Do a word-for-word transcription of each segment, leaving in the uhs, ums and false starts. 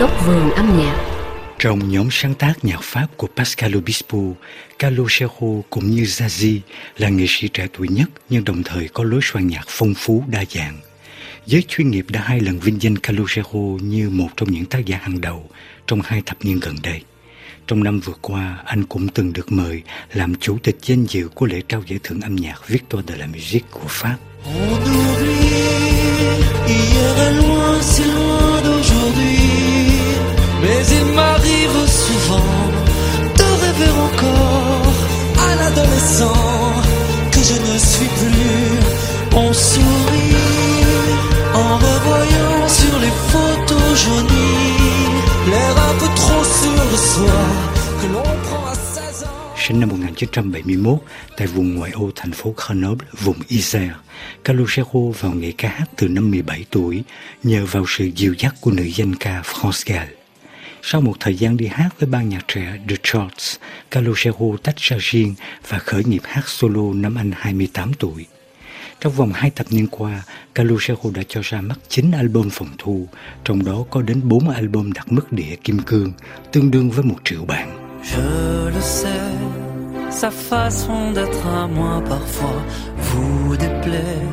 Góc vườn âm nhạc. Trong nhóm sáng tác nhạc Pháp của Pascal Obispo, Calogero cũng như Zazie là nghệ sĩ trẻ tuổi nhất nhưng đồng thời có lối soạn nhạc phong phú đa dạng. Giới chuyên nghiệp đã hai lần vinh danh Calogero như một trong những tác giả hàng đầu trong hai thập niên gần đây. Trong năm vừa qua, anh cũng từng được mời làm chủ tịch danh dự của lễ trao giải thưởng âm nhạc Victoires de la Musique của Pháp. Mais il m'arrive souvent de rêver encore à l'adolescent que je ne suis plus. On sourit en revoyant sur les photos jaunies l'air un peu trop sûr de soi que l'on prend à seize ans. Sinh năm một chín bảy mốt tại vùng ngoại ô thành phố Grenoble, vùng Isère, Calogero vào nghề ca hát từ năm mười bảy tuổi nhờ vào sự dìu dắt của nữ danh ca France Gall. Sau một thời gian đi hát với ban nhạc trẻ The Chords, Calogero tách ra riêng và khởi nghiệp hát solo năm anh hai mươi tám tuổi. Trong vòng hai thập niên qua, Calogero đã cho ra mắt chín album phòng thu, trong đó có đến bốn album đạt mức đĩa kim cương, tương đương với một triệu bản. Je le sais, sa façon d'être à moi parfois vous déplaît,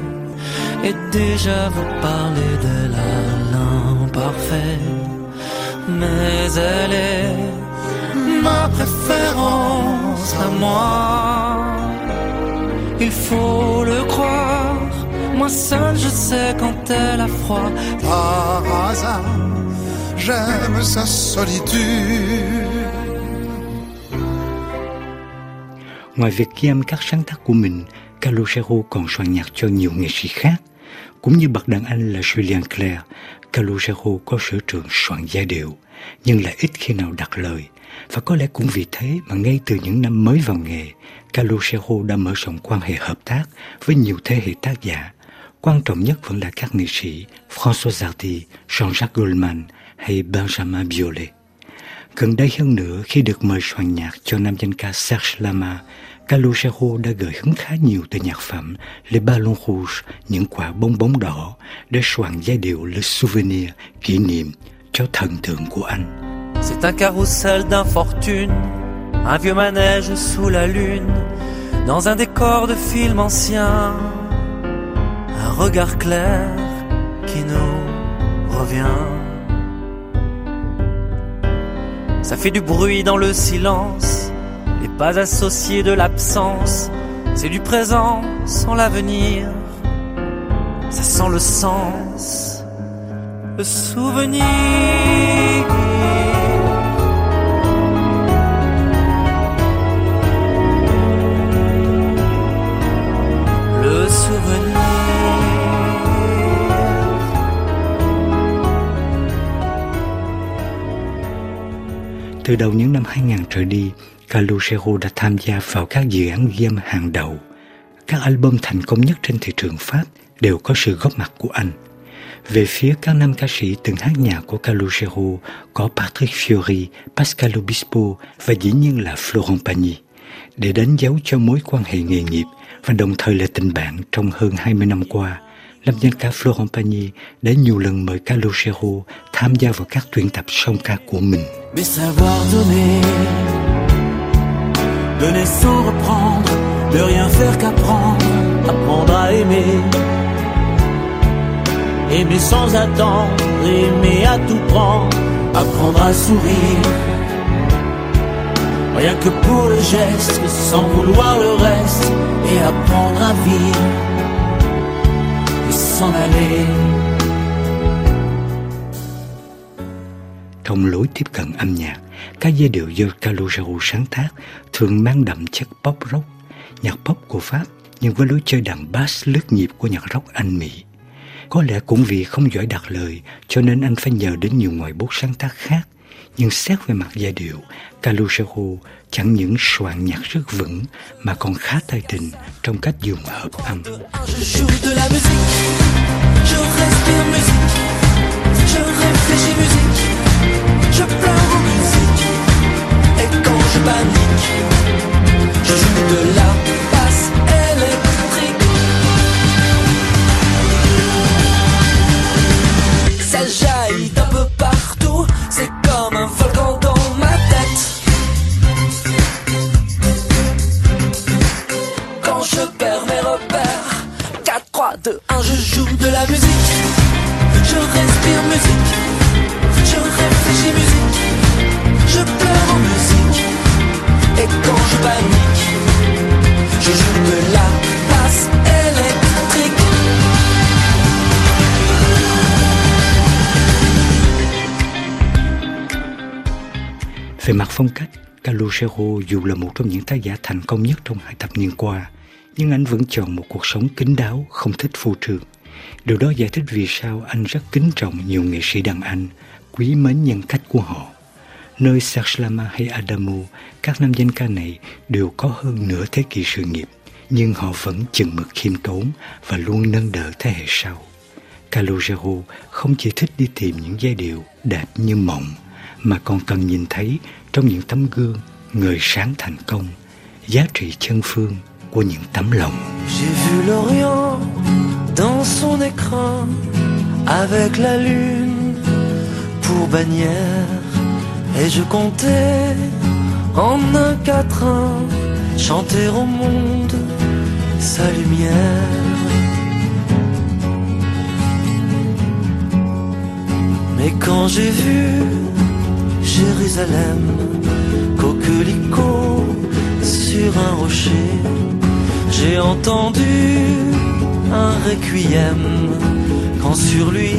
et déjà vous parlez de la langue parfaite. Mais elle est ma préférence à moi. Il faut le croire, moi seul je sais quand elle a froid. Par hasard, j'aime sa solitude. Ngoài việc ghi âm các sáng tác của mình, Calogero còn soạn nhạc cho nhiều nghệ sĩ khác. Cũng như bậc đàn anh là Julien Clerc, Calogero có sở trường soạn giai điệu, nhưng lại ít khi nào đặt lời. Và có lẽ cũng vì thế mà ngay từ những năm mới vào nghề, Calogero đã mở rộng quan hệ hợp tác với nhiều thế hệ tác giả. Quan trọng nhất vẫn là các nghệ sĩ Françoise Hardy, Jean-Jacques Goldman hay Benjamin Biolay. Gần đây hơn nữa, khi được mời soạn nhạc cho nam danh ca Serge Lama, Calogero đã gợi hứng khá nhiều từ nhạc phẩm Les Ballons Rouges, những quả bong bóng đỏ, để soạn giai điệu Le Souvenir, kỷ niệm, cho thần tượng của anh. C'est un carrousel d'infortune, un vieux manège sous la lune, dans un décor de film ancien, un regard clair qui nous revient. Ça fait du bruit dans le silence, les pas associés de l'absence, c'est du présent sans l'avenir, ça sent le sens, le souvenir. Le souvenir. Từ đầu những năm hai nghìn trở đi, Calogero đã tham gia vào các dự án ghi âm hàng đầu. Các album thành công nhất trên thị trường Pháp đều có sự góp mặt của anh. Về phía các nam ca sĩ từng hát nhạc của Calogero có Patrick Fiori, Pascal Obispo và dĩ nhiên là Florent Pagny. Để đánh dấu cho mối quan hệ nghề nghiệp và đồng thời là tình bạn trong hơn hai mươi năm qua, nam danh ca Florent Pagny đã nhiều lần mời Calogero tham gia vào các tuyển tập song ca của mình. Donner sans reprendre, ne rien faire qu'apprendre, apprendre à aimer. Aimer sans attendre, aimer à tout prendre, apprendre à sourire. Rien que pour le geste, sans vouloir le reste, et apprendre à vivre, et s'en aller. Trong lối tiếp cận âm nhạc, các giai điệu do Calogero sáng tác thường mang đậm chất pop rock, nhạc pop của Pháp nhưng với lối chơi đàn bass lướt nhịp của nhạc rock Anh Mỹ. Có lẽ cũng vì không giỏi đặt lời cho nên anh phải nhờ đến nhiều ngoại bút sáng tác khác, nhưng xét về mặt giai điệu, Calogero chẳng những soạn nhạc rất vững mà còn khá tài tình trong cách dùng hợp âm. De la basse électrique. trois, deux, un, je joue de la musique, je respire musique, je réfléchis musique, je pleure en musique, et quand je panique, je joue de la basse électrique. Về mặt phong cách, Calogero dù là một trong những tác giả thành công nhất trong hai thập niên qua, nhưng anh vẫn chọn một cuộc sống kín đáo, không thích phô trương. Điều đó giải thích vì sao anh rất kính trọng nhiều nghệ sĩ đàn anh, quý mến nhân cách của họ. Nơi Serge Lama hay Adamo, các nam danh ca này đều có hơn nửa thế kỷ sự nghiệp, nhưng họ vẫn chừng mực khiêm tốn và luôn nâng đỡ thế hệ sau. Calogero không chỉ thích đi tìm những giai điệu đẹp như mộng, mà còn cần nhìn thấy trong những tấm gương người sáng thành công, giá trị chân phương của những tấm lòng. J'ai vu l'Orient dans son écran avec la lune pour bannière et je comptais en un quatrain chanter au monde sa lumière. Mais quand j'ai vu Jérusalem, coquelicot sur un rocher, j'ai entendu un requiem quand sur lui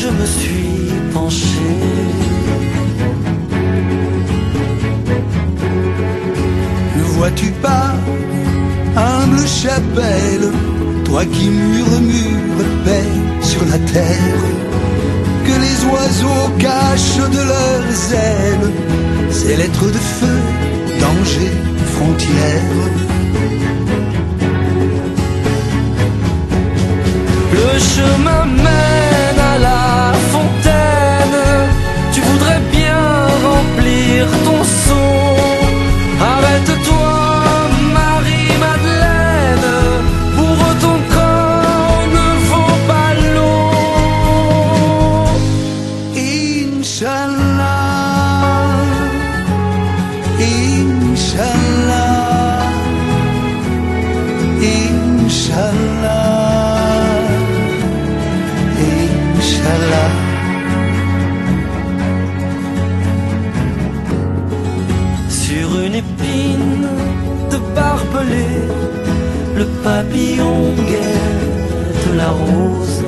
je me suis penché. Ne vois-tu pas, humble chapelle, toi qui murmures paix sur la terre, que les oiseaux cachent de leurs ailes ces lettres de feu, danger, frontière. Le chemin mène à la fontaine, tu voudrais bien remplir ton seau. Arrête-toi, Marie-Madeleine, pour ton corps ne vaut pas l'eau. Inch'Allah, Inch'Allah, Inch'Allah, Inch'Allah. Sur une épine de barbelé, le papillon guette la rose.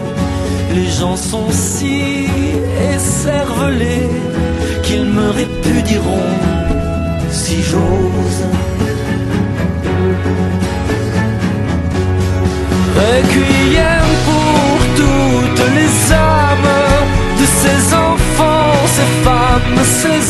Les gens sont si écervelés qu'ils me répudieront si j'ose. Requiem pour toutes les âmes de ces enfants, ces femmes, ces